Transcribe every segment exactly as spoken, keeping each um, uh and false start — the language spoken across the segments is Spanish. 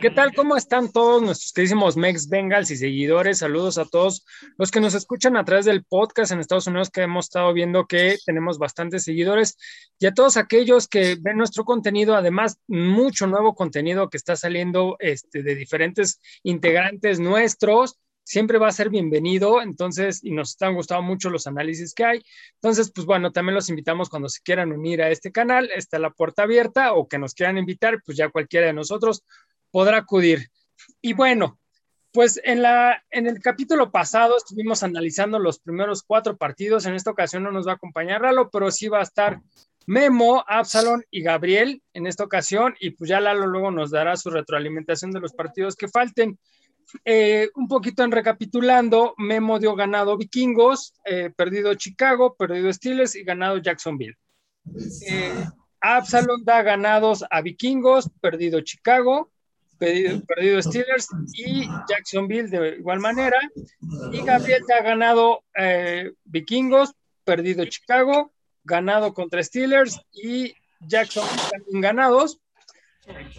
¿Qué tal? ¿Cómo están todos nuestros queridísimos Mex Bengals y seguidores? Saludos a todos los que nos escuchan a través del podcast en Estados Unidos, que hemos estado viendo que tenemos bastantes seguidores, y a todos aquellos que ven nuestro contenido, además mucho nuevo contenido que está saliendo este, de diferentes integrantes nuestros. Siempre va a ser bienvenido, entonces, y nos han gustado mucho los análisis que hay. Entonces, pues bueno, también los invitamos cuando se quieran unir a este canal, está la puerta abierta, o que nos quieran invitar, pues ya cualquiera de nosotros podrá acudir. Y bueno, pues en, la, en el capítulo pasado estuvimos analizando los primeros cuatro partidos. En esta ocasión no nos va a acompañar Lalo, pero sí va a estar Memo, Absalón y Gabriel en esta ocasión, y pues ya Lalo luego nos dará su retroalimentación de los partidos que falten. Eh, un poquito en recapitulando, Memo dio ganado Vikingos, eh, perdido Chicago, perdido Steelers y ganado Jacksonville. Eh, Absalom da ganados a Vikingos, perdido Chicago, perdido, perdido Steelers y Jacksonville de igual manera. Y Gabriel da ganado eh, Vikingos, perdido Chicago, ganado contra Steelers y Jacksonville también ganados.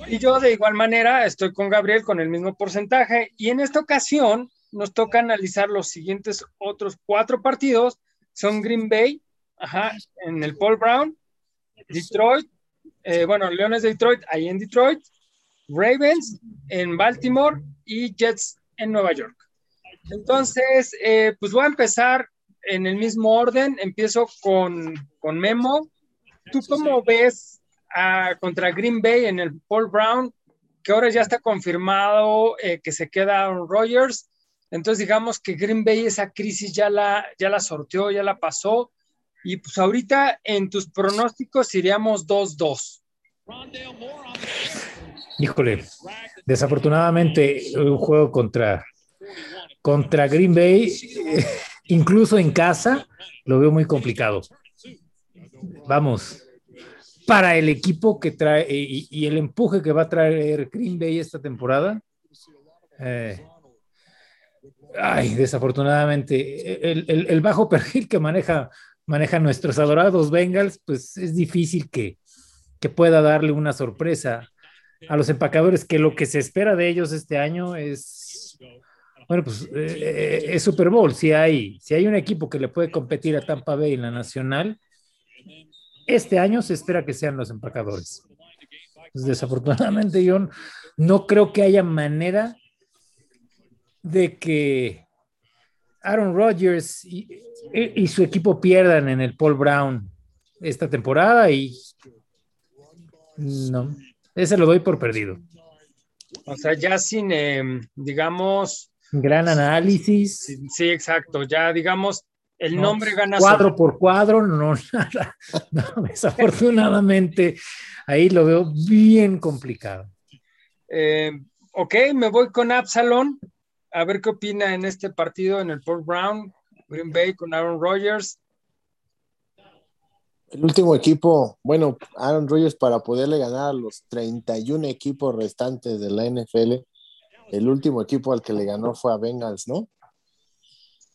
Y yo de igual manera estoy con Gabriel con el mismo porcentaje, y en esta ocasión nos toca analizar los siguientes otros cuatro partidos. Son Green Bay, ajá, en el Paul Brown, Detroit, eh, bueno, Leones de Detroit, ahí en Detroit, Ravens en Baltimore y Jets en Nueva York. Entonces, eh, pues voy a empezar en el mismo orden. Empiezo con, con Memo. ¿Tú cómo ves A, contra Green Bay en el Paul Brown, que ahora ya está confirmado eh, que se queda Aaron Rodgers? Entonces digamos que Green Bay esa crisis ya la, ya la sorteó, ya la pasó, y pues ahorita en tus pronósticos iríamos dos dos. Híjole, desafortunadamente un juego contra, contra Green Bay, incluso en casa, lo veo muy complicado. Vamos, para el equipo que trae y, y el empuje que va a traer Green Bay esta temporada, eh, ay, desafortunadamente el, el, el bajo perfil que maneja, maneja nuestros adorados Bengals, pues es difícil que, que pueda darle una sorpresa a los empacadores, que lo que se espera de ellos este año es, bueno, pues eh, es Super Bowl. Si hay, si hay un equipo que le puede competir a Tampa Bay en la Nacional, este año se espera que sean los empacadores. Pues desafortunadamente yo no creo que haya manera de que Aaron Rodgers y, y su equipo pierdan en el Paul Brown esta temporada, y no, ese lo doy por perdido. O sea, ya sin, eh, digamos... gran análisis. Sí, sí, exacto. Ya, digamos... el nombre no, gana cuadro sobre. Por cuadro, no, nada. No, desafortunadamente, ahí lo veo bien complicado. Eh, ok, me voy con Absalón. A ver qué opina en este partido en el Paul Brown, Green Bay con Aaron Rodgers. El último equipo, bueno, Aaron Rodgers, para poderle ganar a los treinta y uno equipos restantes de la N F L, el último equipo al que le ganó fue a Bengals, ¿no?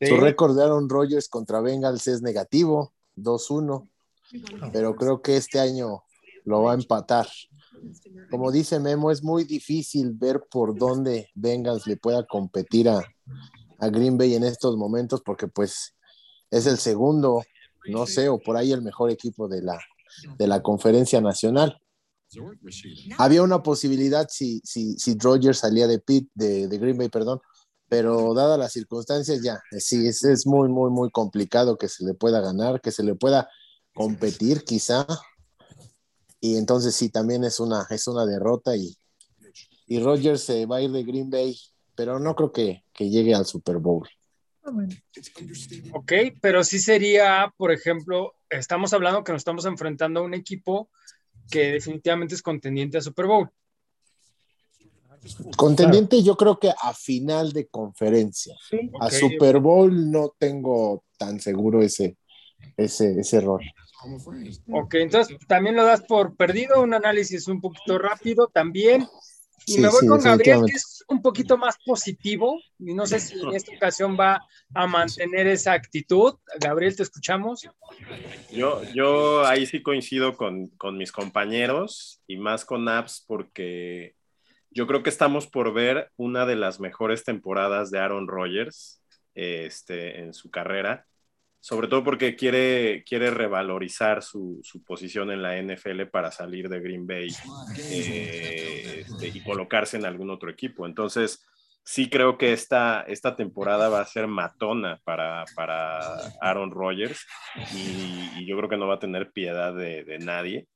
Sí. Su récord de Aaron Rodgers contra Bengals es negativo, dos uno, pero creo que este año lo va a empatar. Como dice Memo, es muy difícil ver por dónde Bengals le pueda competir a, a Green Bay en estos momentos, porque pues es el segundo, no sé, o por ahí el mejor equipo de la, de la Conferencia Nacional. Había una posibilidad si, si, si Rodgers salía de, Pitt, de, de Green Bay, perdón, pero dadas las circunstancias, ya, sí, es, es muy, muy, muy complicado que se le pueda ganar, que se le pueda competir quizá, y entonces sí, también es una, es una derrota, y, y Rodgers se va a ir de Green Bay, pero no creo que, que llegue al Super Bowl. Ok, pero sí sería, por ejemplo, estamos hablando que nos estamos enfrentando a un equipo que definitivamente es contendiente a Super Bowl. Contendiente, claro. Yo creo que a final de conferencia, sí, a okay. Super Bowl no tengo tan seguro ese, ese, ese error. Ok, entonces también lo das por perdido, un análisis un poquito rápido también, y sí, me voy sí, con Gabriel, que es un poquito más positivo, y no sé si en esta ocasión va a mantener esa actitud. Gabriel, te escuchamos. Yo, yo ahí sí coincido con, con mis compañeros, y más con Abs, porque Yo creo que estamos por ver una de las mejores temporadas de Aaron Rodgers este, en su carrera, sobre todo porque quiere, quiere revalorizar su, su posición en la N F L para salir de Green Bay eh, este, y colocarse en algún otro equipo. Entonces, sí creo que esta, esta temporada va a ser matona para, para Aaron Rodgers y, y yo creo que no va a tener piedad de, de nadie.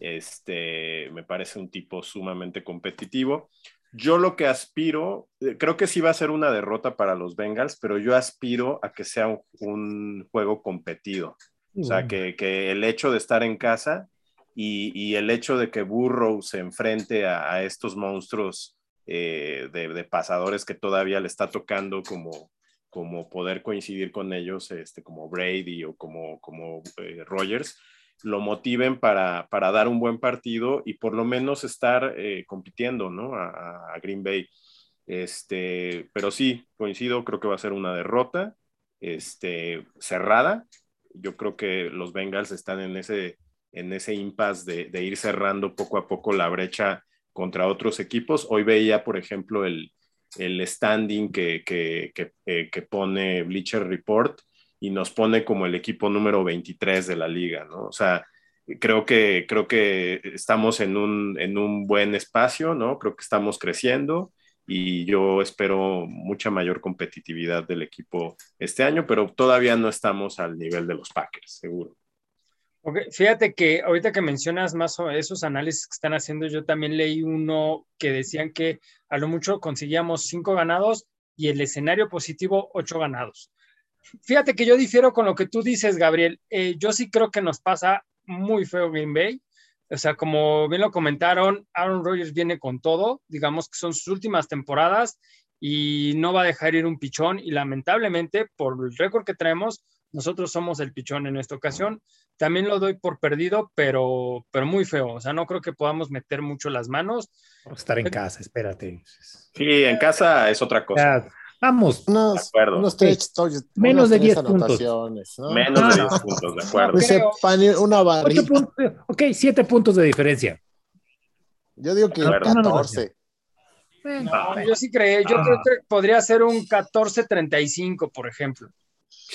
Este, me parece un tipo sumamente competitivo. Yo lo que aspiro, creo que sí va a ser una derrota para los Bengals, pero yo aspiro a que sea un, un juego competido. O sea, que, que el hecho de estar en casa y, y el hecho de que Burrow se enfrente a, a estos monstruos eh, de, de pasadores que todavía le está tocando como, como poder coincidir con ellos, este, como Brady o como, como eh, Rodgers, lo motiven para, para dar un buen partido y por lo menos estar eh, compitiendo, ¿no? A, a Green Bay. Este, pero sí, coincido, creo que va a ser una derrota este, cerrada. Yo creo que los Bengals están en ese, en ese impasse de, de ir cerrando poco a poco la brecha contra otros equipos. Hoy veía, por ejemplo, el, el standing que, que, que, eh, que pone Bleacher Report y nos pone como el equipo número veintitrés de la liga, ¿no? O sea, creo que, creo que estamos en un, en un buen espacio, ¿no? Creo que estamos creciendo y yo espero mucha mayor competitividad del equipo este año, pero todavía no estamos al nivel de los Packers, seguro. Okay. Fíjate que ahorita que mencionas más sobre esos análisis que están haciendo, yo también leí uno que decían que a lo mucho conseguíamos cinco ganados y el escenario positivo ocho ganados. Fíjate que yo difiero con lo que tú dices, Gabriel. Eh, yo sí creo que nos pasa muy feo Green Bay. O sea, como bien lo comentaron, Aaron Rodgers viene con todo. Digamos que son sus últimas temporadas y no va a dejar ir un pichón. Y lamentablemente, por el récord que traemos, nosotros somos el pichón en esta ocasión. También lo doy por perdido, pero, pero muy feo. O sea, no creo que podamos meter mucho las manos. Vamos a estar en pero... casa, espérate. Sí, en casa es otra cosa. Ya. Vamos, unos, unos tres, unos menos de diez puntos. ¿No? Menos no, de diez no. puntos, de acuerdo. No panel, una barrita. Puntos, ok, siete puntos de diferencia. Yo digo que catorce. No, no, no. Yo sí creé, yo ah. creo que podría ser un catorce treinta y cinco, por ejemplo.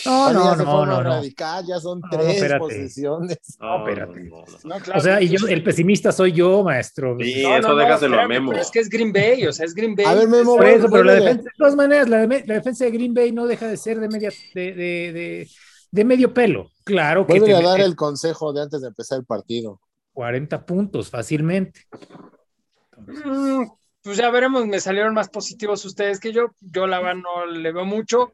No, no, no, no, no. Radical, ya son no, tres espérate. posiciones. No, espérate. No, no, claro, o sea, y yo, el pesimista soy yo, maestro. Sí, no, eso no, déjaselo no, a Memo. Pero es que es Green Bay, o sea, es Green Bay. A ver, Memo. Por eso, pero la defensa, de todas maneras, la, de, la defensa de Green Bay no deja de ser de media, de, de, de, de medio pelo. Claro que. Vuelve a dar el consejo de antes de empezar el partido. cuarenta puntos fácilmente. Entonces. Mm, pues ya veremos, me salieron más positivos ustedes que yo. Yo la verdad no le veo mucho.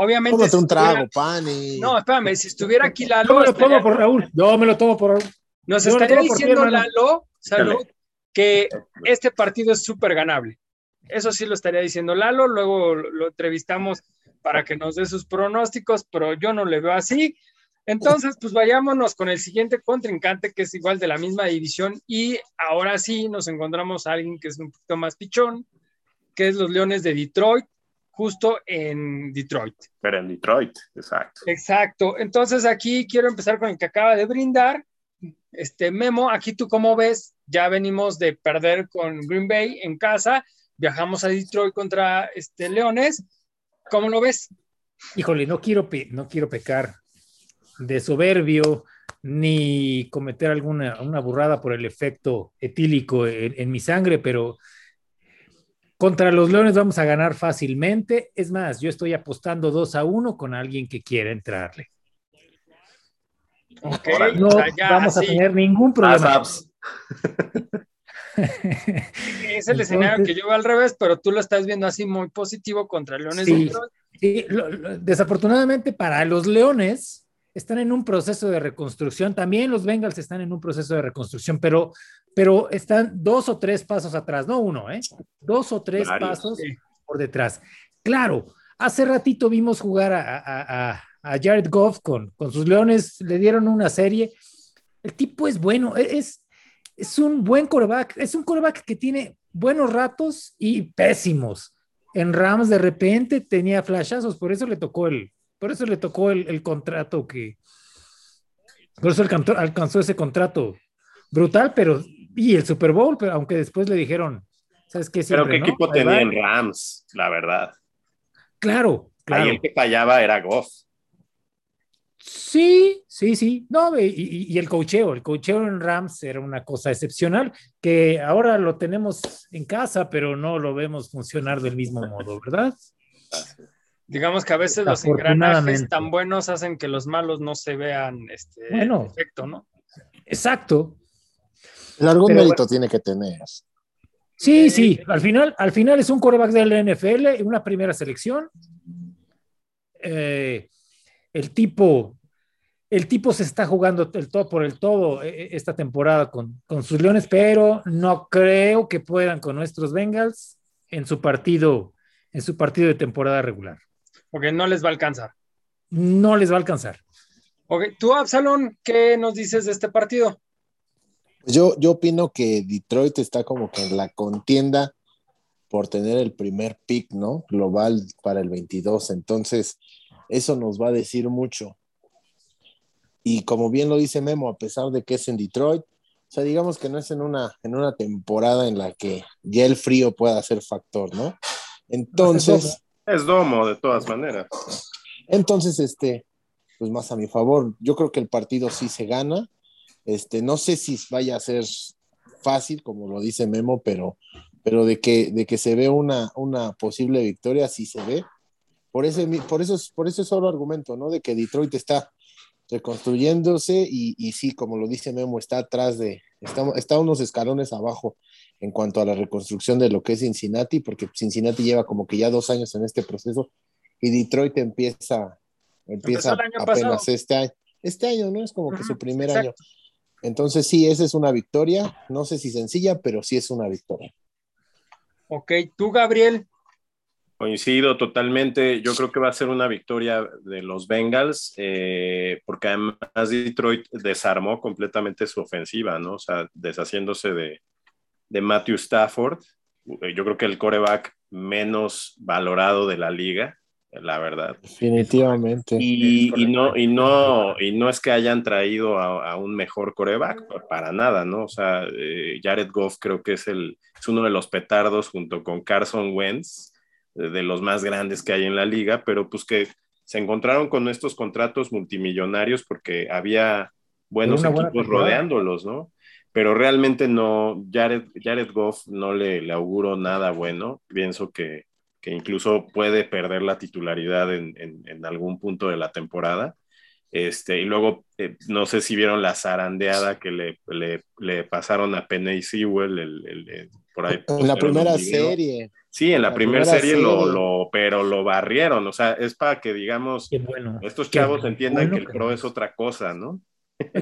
Obviamente. Tómate un trago, si pan y... No, espérame, si estuviera aquí Lalo... Yo me lo tomo estaría... por Raúl. Yo me lo tomo por Raúl. Nos Yo estaría diciendo ti, Lalo, salud, que este partido es súper ganable. Eso sí lo estaría diciendo Lalo, luego lo entrevistamos para que nos dé sus pronósticos, pero yo no le veo así. Entonces, pues vayámonos con el siguiente contrincante, que es igual de la misma división, y ahora sí nos encontramos a alguien que es un poquito más pichón, que es los Leones de Detroit, justo en Detroit. Pero en Detroit, exacto. Exacto. Entonces aquí quiero empezar con el que acaba de brindar. Este Memo, aquí tú cómo ves, ya venimos de perder con Green Bay en casa, viajamos a Detroit contra este Leones. ¿Cómo lo ves? Híjole, no quiero, pe- no quiero pecar de soberbio ni cometer alguna una burrada por el efecto etílico en, en mi sangre, pero... Contra los Leones vamos a ganar fácilmente. Es más, yo estoy apostando dos a uno con alguien que quiera entrarle. Okay, no o sea, ya, vamos sí. a tener ningún problema. Es el escenario que yo veo al revés, pero tú lo estás viendo así muy positivo contra Leones. Sí, sí, lo, lo, desafortunadamente para los Leones están en un proceso de reconstrucción. También los Bengals están en un proceso de reconstrucción, pero... pero están dos o tres pasos atrás, no uno, ¿eh? Dos o tres Claro, pasos sí. por detrás. Claro, hace ratito vimos jugar a, a, a Jared Goff con, con sus Leones, le dieron una serie. El tipo es bueno, es, es un buen quarterback, es un quarterback que tiene buenos ratos y pésimos. En Rams de repente tenía flashazos, por eso le tocó el, por eso le tocó el, el contrato que, por eso el, alcanzó ese contrato brutal, pero... Y el Super Bowl, pero aunque después le dijeron, ¿Sabes qué? Siempre, pero qué equipo, ¿no?, tenían Rams, la verdad. Claro, claro. Ahí el que fallaba era Goff. Sí, sí, sí. No, y, y, y el coacheo, el coacheo en Rams era una cosa excepcional, que ahora lo tenemos en casa, pero no lo vemos funcionar del mismo modo, ¿verdad? Digamos que a veces los engranajes tan buenos hacen que los malos no se vean este bueno, perfecto, ¿no? Exacto. Pero algún pero, mérito bueno. tiene que tener. Sí, sí. Al final, al final es un quarterback de la N F L, una primera selección. Eh, el tipo, el tipo se está jugando el todo por el todo esta temporada con, con sus Leones, pero no creo que puedan con nuestros Bengals en su partido, en su partido de temporada regular. Porque no les va a alcanzar. No les va a alcanzar. Okay. Tú, Absalón, ¿qué nos dices de este partido? Yo, yo opino que Detroit está como que en la contienda por tener el primer pick, ¿no?, global para el veintidós. Entonces, eso nos va a decir mucho. Y como bien lo dice Memo, a pesar de que es en Detroit, o sea, digamos que no es en una, en una temporada en la que ya el frío pueda ser factor, ¿no? Entonces... Es domo, de todas maneras. Entonces, este, pues más a mi favor. Yo creo que el partido sí se gana. Este, no sé si vaya a ser fácil, como lo dice Memo, pero, pero de que, de que se ve una, una posible victoria, sí se ve. Por ese, por eso, por ese solo argumento, ¿no?, de que Detroit está reconstruyéndose y, y sí, como lo dice Memo, está atrás de, está, está unos escalones abajo en cuanto a la reconstrucción de lo que es Cincinnati, porque Cincinnati lleva como que ya dos años en este proceso y Detroit empieza, empieza apenas pasado. este año. Este año, ¿no? Es como que uh-huh, su primer exacto. año. Entonces, sí, esa es una victoria. No sé si sencilla, pero sí es una victoria. Ok, tú, Gabriel. Coincido totalmente. Yo creo que va a ser una victoria de los Bengals, eh, porque además Detroit desarmó completamente su ofensiva, ¿no? O sea, deshaciéndose de, de Matthew Stafford. Yo creo que el quarterback menos valorado de la liga, la verdad. Definitivamente. Y, y, no, y, no, y no es que hayan traído a, a un mejor quarterback, para nada, ¿no? O sea, eh, Jared Goff creo que es, el, es uno de los petardos junto con Carson Wentz, de, de los más grandes que hay en la liga, pero pues que se encontraron con estos contratos multimillonarios porque había buenos equipos rodeándolos, ¿no? Pero realmente no, Jared, Jared Goff no le, le auguro nada bueno. Pienso que que incluso puede perder la titularidad en, en, en algún punto de la temporada. Este, y luego, eh, no sé si vieron la zarandeada que le, le, le pasaron a Penei Sewell el, el, el, por ahí. En la primera serie. Sí, en la, la primera primer serie, serie. Lo, lo, pero lo barrieron. O sea, es para que, digamos, bueno, estos chavos qué, entiendan bueno que el pro que... es otra cosa, ¿no?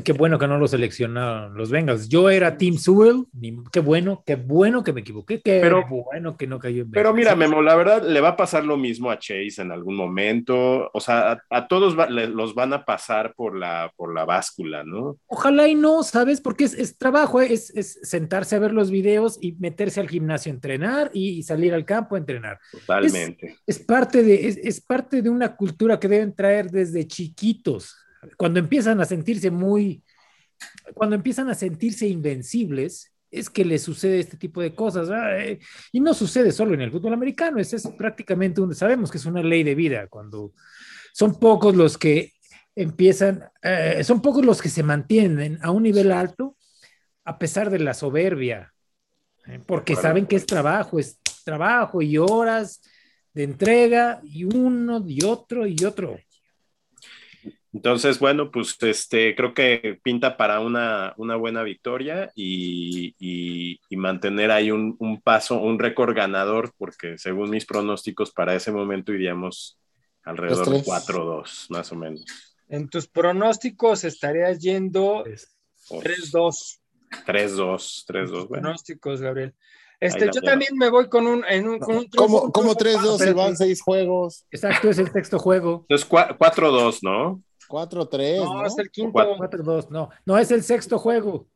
Qué bueno que no lo seleccionaron los Bengals. Yo era Team Sewell. Qué bueno, qué bueno que me equivoqué. Qué pero, bueno que no cayó en Bengals. Pero mira, Memo, la verdad, le va a pasar lo mismo a Chase en algún momento. O sea, a, a todos va, le, los van a pasar por la, por la báscula, ¿no? Ojalá y no, ¿sabes? Porque es, es trabajo, ¿eh? es, es sentarse a ver los videos y meterse al gimnasio a entrenar y, y salir al campo a entrenar. Totalmente. Es, es, parte de, es, es parte de una cultura que deben traer desde chiquitos. Cuando empiezan a sentirse muy, cuando empiezan a sentirse invencibles, es que les sucede este tipo de cosas, ¿verdad? Y no sucede solo en el fútbol americano, es, es prácticamente, un, sabemos que es una ley de vida, cuando son pocos los que empiezan, eh, son pocos los que se mantienen a un nivel alto, a pesar de la soberbia, ¿eh? Porque bueno, saben que es trabajo, es trabajo y horas de entrega, y uno y otro y otro. Entonces, bueno, pues este, creo que pinta para una, una buena victoria y, y, y mantener ahí un, un paso, un récord ganador, porque según mis pronósticos, para ese momento iríamos alrededor de cuatro dos, más o menos. En tus pronósticos estarías yendo tres dos. tres dos, tres dos. Pronósticos, Gabriel. Este, yo también me voy con un, en un, con un ¿Cómo, ¿cómo tres dos si van seis juegos? Exacto, es el sexto juego. Entonces, cuatro dos, ¿no? cuatro tres, no, no, es el quinto. cuatro dos, no. No, es el sexto juego.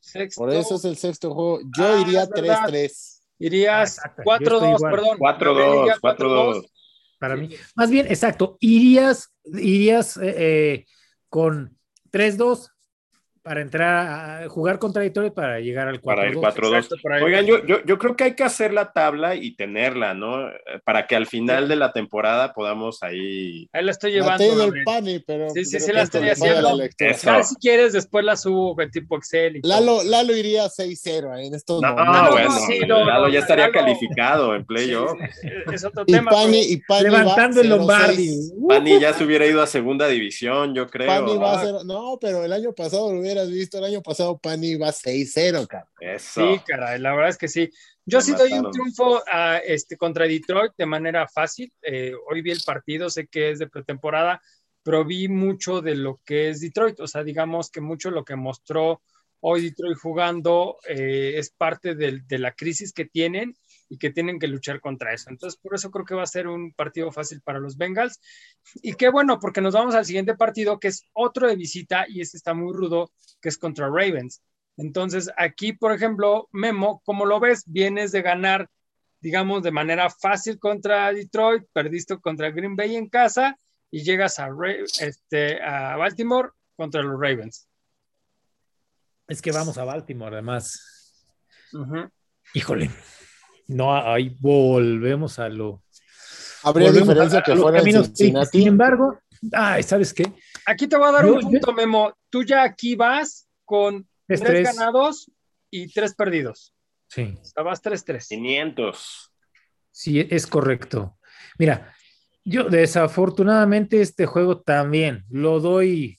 Sexto. Por eso es el sexto juego. Yo ah, iría tres tres. Irías ah, cuatro dos, perdón. cuatro dos, cuatro dos. Para mí. Más bien, exacto. Irías, irías eh, eh, con tres dos. para entrar a jugar contra Detroit para llegar al cuatro dos. Para el cuatro dos. Oigan, yo, yo, yo creo que hay que hacer la tabla y tenerla, ¿no? Para que al final de la temporada podamos ahí... Ahí la estoy llevando. La del Pani, pero... Sí, sí, sí, la estoy haciendo. La si quieres, después la subo con tipo Excel. Y Lalo, Lalo iría seis cero en estos no, momentos. No, bueno, sí, no, Lalo ya estaría Lalo... calificado en playoff. Sí, es otro y tema. Pani, y Pani levantando el Lombardi. Pani ya se hubiera ido a segunda división, yo creo. Pani ¿no? va a ser... No, pero el año pasado lo hubiera has visto, el año pasado Pani iba seis cero, cara. Eso. Sí, cara, la verdad es que sí. Yo Me sí mataron. Doy un triunfo a, este, contra Detroit de manera fácil. Eh, hoy vi el partido, sé que es de pretemporada, pero vi mucho de lo que es Detroit. O sea, digamos que mucho lo que mostró hoy Detroit jugando eh, es parte de, de la crisis que tienen y que tienen que luchar contra eso. Entonces, por eso creo que va a ser un partido fácil para los Bengals. Y qué bueno, porque nos vamos al siguiente partido, que es otro de visita, y este está muy rudo, que es contra Ravens. Entonces, aquí, por ejemplo, Memo, como lo ves, vienes de ganar, digamos, de manera fácil contra Detroit, perdiste contra Green Bay en casa, y llegas a, este, a Baltimore contra los Ravens. Es que vamos a Baltimore, además. Uh-huh. Híjole. No, ahí volvemos a lo... Habría diferencia a, que a fuera en Cincinnati. Sin embargo, ay, ¿sabes qué? Aquí te voy a dar yo, un punto, yo... Memo. Tú ya aquí vas con tres, tres ganados y tres perdidos. Sí. Estabas tres tres. quinientos. Sí, es correcto. Mira, yo desafortunadamente este juego también lo doy,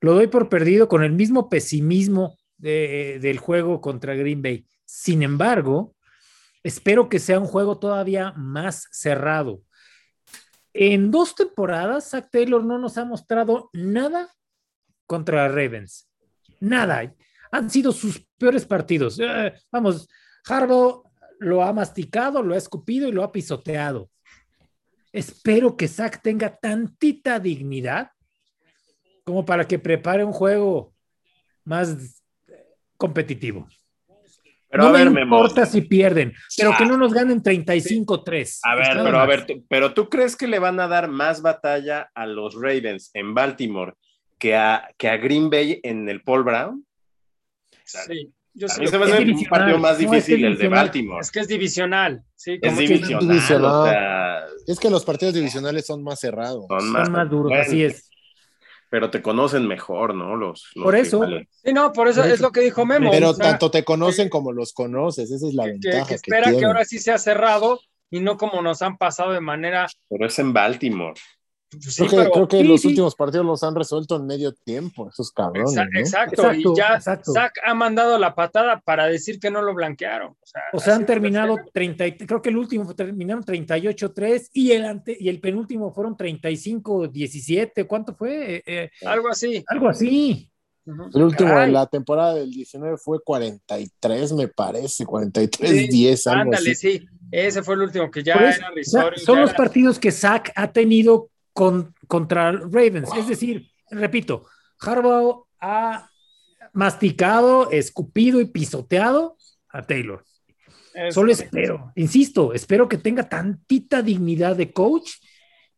lo doy por perdido con el mismo pesimismo de, del juego contra Green Bay. Sin embargo... Espero que sea un juego todavía más cerrado. En dos temporadas, Zach Taylor no nos ha mostrado nada contra Ravens. Nada. Han sido sus peores partidos. Eh, vamos, Harbaugh lo ha masticado, lo ha escupido y lo ha pisoteado. Espero que Zach tenga tantita dignidad como para que prepare un juego más competitivo. Pero no a ver, me importa Memo. Si pierden, pero ah, que no nos ganen treinta y cinco tres. A ver, pero más. A ver, pero ¿tú crees que le van a dar más batalla a los Ravens en Baltimore que a, que a Green Bay en el Paul Brown? Sí, yo sé. A mí se va a hacer un partido más difícil no, el de Baltimore. Es que es divisional. Sí, es divisional. divisional. O sea, es que los partidos divisionales son más cerrados. Son más, son más duros, bueno. Así es. Pero te conocen mejor, ¿no? Los, los por eso. Rivales. Sí, no, por eso, por eso es lo que dijo Memo. Pero o sea, tanto te conocen que, como los conoces, esa es la que, ventaja. Que, que espera que, que ahora sí sea cerrado y no como nos han pasado de manera... Pero es en Baltimore. Pues sí, creo que, pero, creo que sí, los sí. últimos partidos los han resuelto en medio tiempo, esos cabrones. Exacto, ¿no? exacto y ya exacto. Zach ha mandado la patada para decir que no lo blanquearon. O sea, o sea han terminado, treinta, creo que el último terminaron treinta y ocho tres y el, ante, y el penúltimo fueron treinta y cinco diecisiete, ¿cuánto fue? Eh, eh, algo así. Algo así. Uh-huh. El último Caray. de la temporada del diecinueve fue cuarenta y tres, me parece, cuarenta y tres diez, sí, algo ándale, así. Sí, ese fue el último que ya eso, era risorio. Son ya los era... partidos que Zach ha tenido Con, contra Ravens, wow. Es decir, repito, Harbaugh ha masticado, escupido y pisoteado a Taylor. Es Solo correcto. espero, insisto, espero que tenga tantita dignidad de coach.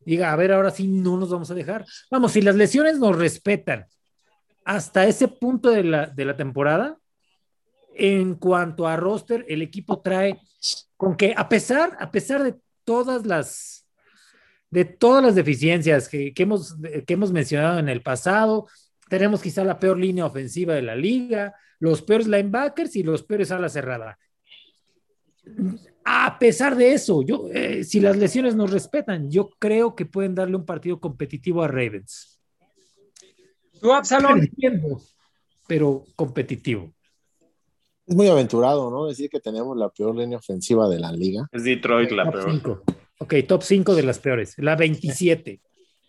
Diga, a ver, ahora sí no nos vamos a dejar. Vamos, si las lesiones nos respetan hasta ese punto de la, de la temporada, en cuanto a roster, el equipo trae con que a pesar, a pesar de todas las de todas las deficiencias que, que, hemos, que hemos mencionado en el pasado, tenemos quizá la peor línea ofensiva de la liga, los peores linebackers y los peores ala cerrada. A pesar de eso, yo, eh, si las lesiones nos respetan, yo creo que pueden darle un partido competitivo a Ravens. Tú, Absalón, pero competitivo. Es muy aventurado, ¿no? Decir que tenemos la peor línea ofensiva de la liga. Es Detroit la peor. Cinco. Ok, top cinco de las peores, la veintisiete.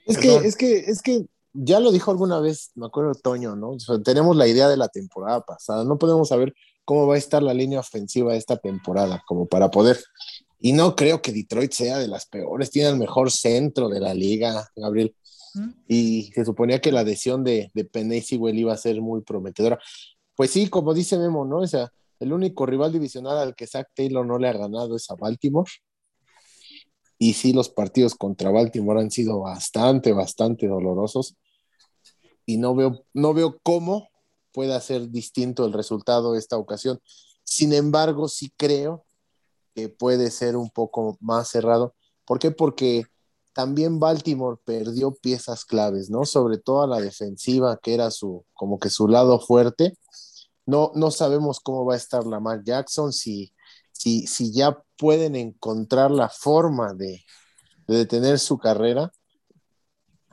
Es que, es que, es que ya lo dijo alguna vez, me acuerdo Toño, ¿no? O sea, tenemos la idea de la temporada pasada, no podemos saber cómo va a estar la línea ofensiva esta temporada, como para poder. Y no creo que Detroit sea de las peores, tiene el mejor centro de la liga, Gabriel. ¿Mm? Y se suponía que la adhesión de, de Penei Sewell iba a ser muy prometedora. Pues sí, como dice Memo, ¿no? O sea, el único rival divisional al que Zach Taylor no le ha ganado es a Baltimore. Y sí, los partidos contra Baltimore han sido bastante, bastante dolorosos. Y no veo, no veo cómo pueda ser distinto el resultado de esta ocasión. Sin embargo, sí creo que puede ser un poco más cerrado. ¿Por qué? Porque también Baltimore perdió piezas claves, ¿no? Sobre todo a la defensiva, que era su, como que su lado fuerte. No, no sabemos cómo va a estar Lamar Jackson, si, si, si ya pueden encontrar la forma de, de detener su carrera.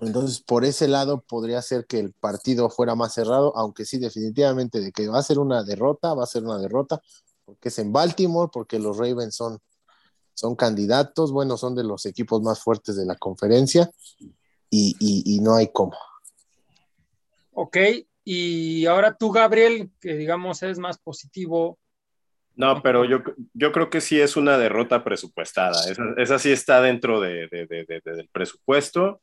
Entonces, por ese lado podría ser que el partido fuera más cerrado, aunque sí, definitivamente, de que va a ser una derrota, va a ser una derrota, porque es en Baltimore, porque los Ravens son, son candidatos, bueno, son de los equipos más fuertes de la conferencia, y, y, y no hay cómo. Ok, y ahora tú, Gabriel, que digamos es más positivo. No, pero yo, yo creo que sí es una derrota presupuestada, esa, esa sí está dentro de, de, de, de, de, del presupuesto.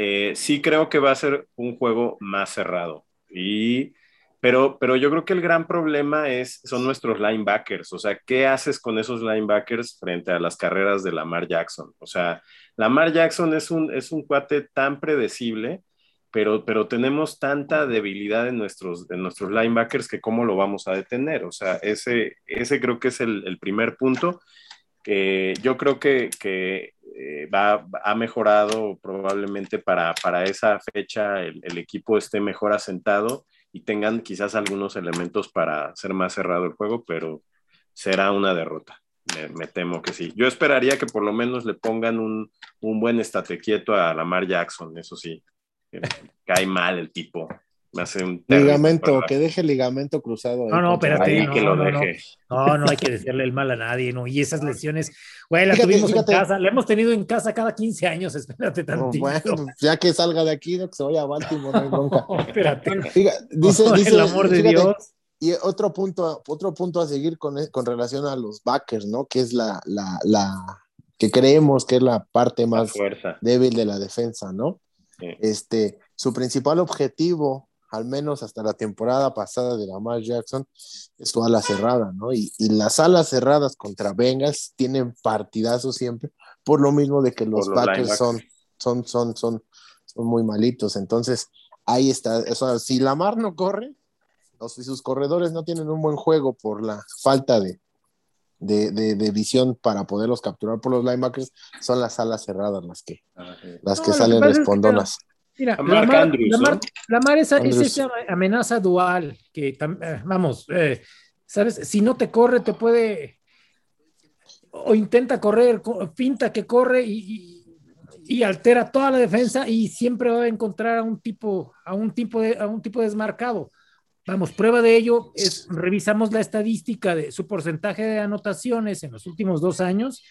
Eh, sí creo que va a ser un juego más cerrado, y, pero, pero yo creo que el gran problema es, son nuestros linebackers. O sea, ¿qué haces con esos linebackers frente a las carreras de Lamar Jackson? O sea, Lamar Jackson es un, es un cuate tan predecible, pero, pero tenemos tanta debilidad en nuestros, en nuestros linebackers, que cómo lo vamos a detener. O sea, ese, ese creo que es el, el primer punto. Eh, yo creo que... que Eh, va, ha mejorado probablemente para, para esa fecha, el, el equipo esté mejor asentado y tengan quizás algunos elementos para ser más cerrado el juego, pero será una derrota, me, me temo que sí. Yo esperaría que por lo menos le pongan un, un buen estate quieto a Lamar Jackson, eso sí, cae mal el tipo. Hace un ligamento, para... que deje el ligamento cruzado. No, no, espérate, no, que lo no, deje. No, no, no hay que decirle el mal a nadie, no. Y esas lesiones, güey, las fíjate, tuvimos fíjate. en casa, la hemos tenido en casa cada quince años, espérate tantito. No, bueno, ya que salga de aquí, que se vaya a Baltimore, no, no, espérate. Fíjate, dice, no, dice, el amor fíjate, de Dios. Y otro punto, otro punto a seguir con, con relación a los backers, ¿no? Que es la, la, la que creemos que es la parte más la débil de la defensa, ¿no? Sí. Este, su principal objetivo, al menos hasta la temporada pasada de Lamar Jackson, es su ala cerrada, ¿no? Y, y las alas cerradas contra Bengals tienen partidazos siempre, por lo mismo de que los, los Packers son, son, son, son, son muy malitos. Entonces, ahí está. O sea, si Lamar no corre, o si sus corredores no tienen un buen juego por la falta de, de, de, de visión para poderlos capturar por los linebackers, son las alas cerradas las que, ah, sí. las que no, salen respondonas. Que... Mira, Lamar, Lamar, Andrews, Lamar, ¿no? Lamar es, es esa amenaza dual que, vamos, eh, ¿sabes? Si no te corre, te puede, o intenta correr, pinta que corre y, y, y altera toda la defensa, y siempre va a encontrar a un tipo, a un tipo, de, a un tipo desmarcado. Vamos, prueba de ello es, revisamos la estadística de su porcentaje de anotaciones en los últimos dos años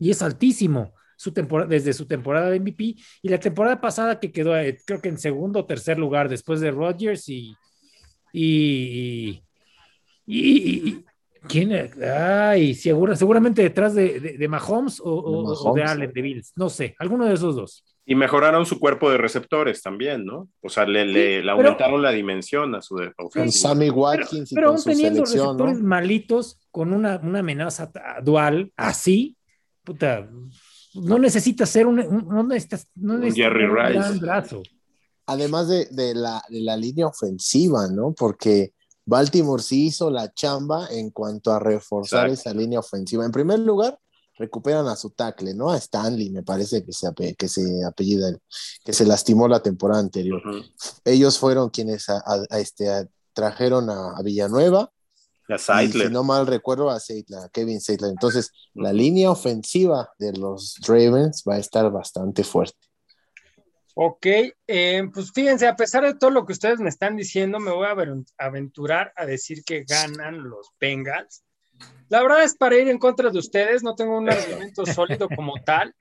y es altísimo. Su temporada, desde su temporada de M V P y la temporada pasada que quedó eh, creo que en segundo o tercer lugar después de Rodgers y y, y, y ¿quién? Ay, segura, seguramente detrás de, de, de Mahomes o, o, Mahomes. o de Allen de Bills, no sé, alguno de esos dos. Y mejoraron su cuerpo de receptores también, ¿no? O sea, le, sí, le, le aumentaron pero, la dimensión a su defensa. Sí, Sammy Watkins pero, pero aún teniendo receptores, ¿no? Malitos con una, una amenaza dual así, puta. No necesitas ser un, un, no necesitas, no necesitas Jerry un Rice. Gran brazo. Además de, de, la, de la línea ofensiva, ¿no? Porque Baltimore sí hizo la chamba en cuanto a reforzar Exacto. esa línea ofensiva. En primer lugar, recuperan a su tackle, ¿no? A Stanley, me parece que se, ape, que se apellida, que se lastimó la temporada anterior. Uh-huh. Ellos fueron quienes a, a, a este, a, trajeron a, a Villanueva. A Seidler. Y, si no mal recuerdo, a, Seidler, a Kevin Seidler. Entonces, mm. la línea ofensiva de los Ravens va a estar bastante fuerte. Ok, eh, pues fíjense, a pesar de todo lo que ustedes me están diciendo, me voy a aventurar a decir que ganan los Bengals. La verdad es para ir en contra de ustedes, no tengo un argumento sólido como tal,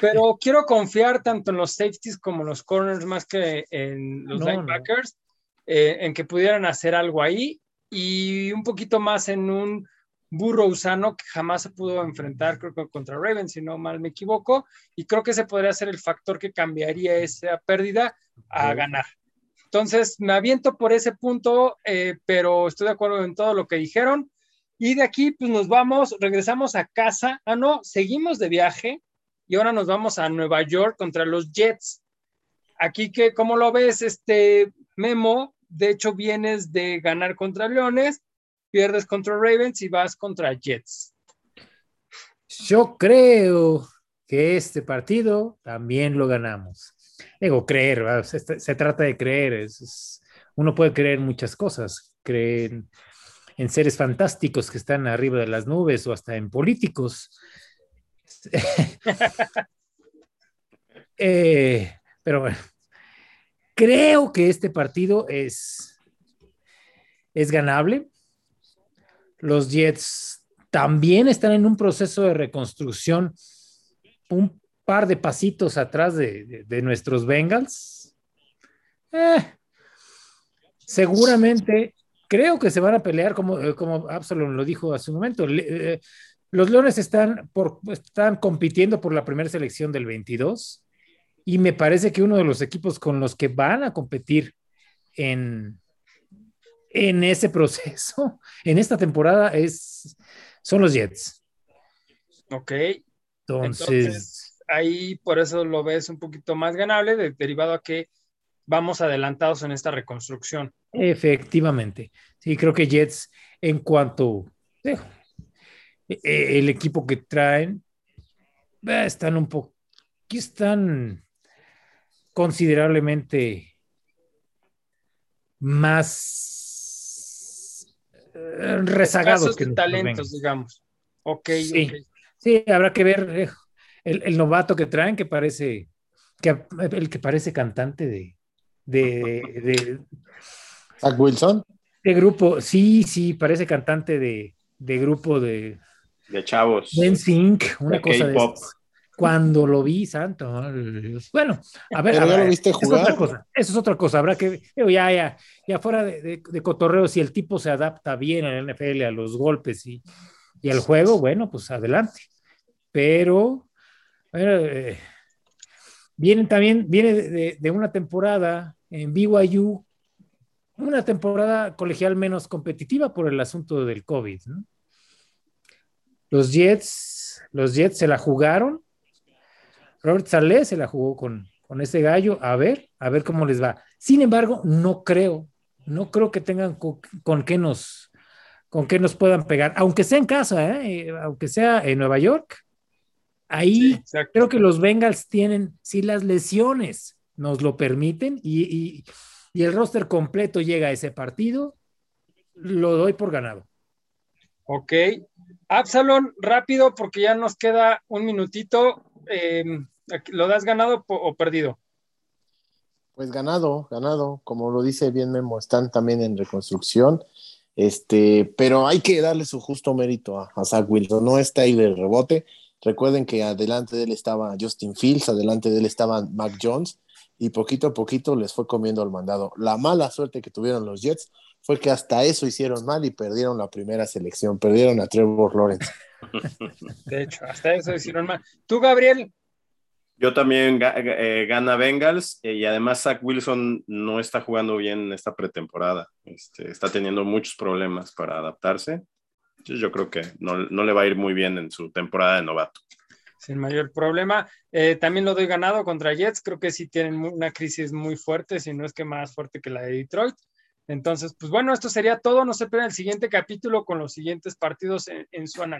pero quiero confiar tanto en los safeties como en los corners más que en los no, linebackers, no. Eh, en que pudieran hacer algo ahí. Y un poquito más en un Burrow sano que jamás se pudo enfrentar, creo que contra Ravens, si no mal me equivoco, y creo que ese podría ser el factor que cambiaría esa pérdida a ganar. Entonces me aviento por ese punto, eh, pero estoy de acuerdo en todo lo que dijeron, y de aquí pues nos vamos, regresamos a casa, ah no, seguimos de viaje, y ahora nos vamos a Nueva York contra los Jets. Aquí que, ¿cómo lo ves, este Memo? de hecho vienes de ganar contra Leones, pierdes contra Ravens y vas contra Jets. Yo creo que este partido también lo ganamos. Digo, creer, ¿verdad? Se, se trata de creer. Es, es, uno puede creer muchas cosas. Creer en seres fantásticos que están arriba de las nubes o hasta en políticos. eh, pero bueno, creo que este partido es, es ganable. Los Jets también están en un proceso de reconstrucción, un par de pasitos atrás de, de, de nuestros Bengals. Eh, seguramente, creo que se van a pelear, como, como Absalom lo dijo hace un momento. Le, eh, los Leones están, por, están compitiendo por la primera selección del veintidós, y me parece que uno de los equipos con los que van a competir en, en ese proceso, en esta temporada, es, son los Jets. Ok. Entonces, Entonces, ahí por eso lo ves un poquito más ganable, de, derivado a que vamos adelantados en esta reconstrucción. Efectivamente. Sí, creo que Jets, en cuanto eh, el equipo que traen, eh, están un poco, están considerablemente más eh, rezagados que talentos, digamos. Ok, sí. Okay. Sí, habrá que ver el, el novato que traen, que parece que, el que parece cantante de, de, de Zach Wilson. De grupo, sí, sí, parece cantante de, de grupo de de chavos. N Sync, una de cosa K-pop. De esas. Cuando lo vi, santo. Bueno, a ver, a ver, lo viste jugar. Eso es otra cosa, eso es otra cosa. Habrá que ya ya ya fuera de, de, de cotorreo, si el tipo se adapta bien a la N F L, a los golpes y y al juego, bueno, pues adelante. Pero eh, viene también, viene de, de una temporada en B Y U, una temporada colegial menos competitiva por el asunto del COVID, ¿no? Los Jets, los Jets se la jugaron. Robert Saleh se la jugó con, con ese gallo. A ver, a ver cómo les va. Sin embargo, no creo, no creo que tengan con, con qué nos, con qué nos puedan pegar, aunque sea en casa, ¿eh? Aunque sea en Nueva York. Ahí sí, creo que los Bengals tienen, si las lesiones nos lo permiten y, y, y el roster completo llega a ese partido, lo doy por ganado. Ok. Absalón, rápido, porque ya nos queda un minutito. Eh, ¿Lo das ganado o perdido? Pues ganado, ganado. Como lo dice bien Memo, están también en reconstrucción. Este, pero hay que darle su justo mérito a, a Zach Wilson. No está ahí de rebote. Recuerden que adelante de él estaba Justin Fields, adelante de él estaba Mac Jones, y poquito a poquito les fue comiendo al mandado. La mala suerte que tuvieron los Jets fue que hasta eso hicieron mal y perdieron la primera selección, perdieron a Trevor Lawrence. De hecho, hasta eso hicieron mal. ¿Tú, Gabriel? Yo también eh, gana Bengals, eh, y además Zach Wilson no está jugando bien en esta pretemporada. Este, está teniendo muchos problemas para adaptarse. Entonces yo creo que no, no le va a ir muy bien en su temporada de novato. Sin mayor problema. Eh, también lo doy ganado contra Jets. Creo que sí tienen una crisis muy fuerte, si no es que más fuerte que la de Detroit. Entonces, pues bueno, esto sería todo. No se pierdan el siguiente capítulo con los siguientes partidos en, en su análisis.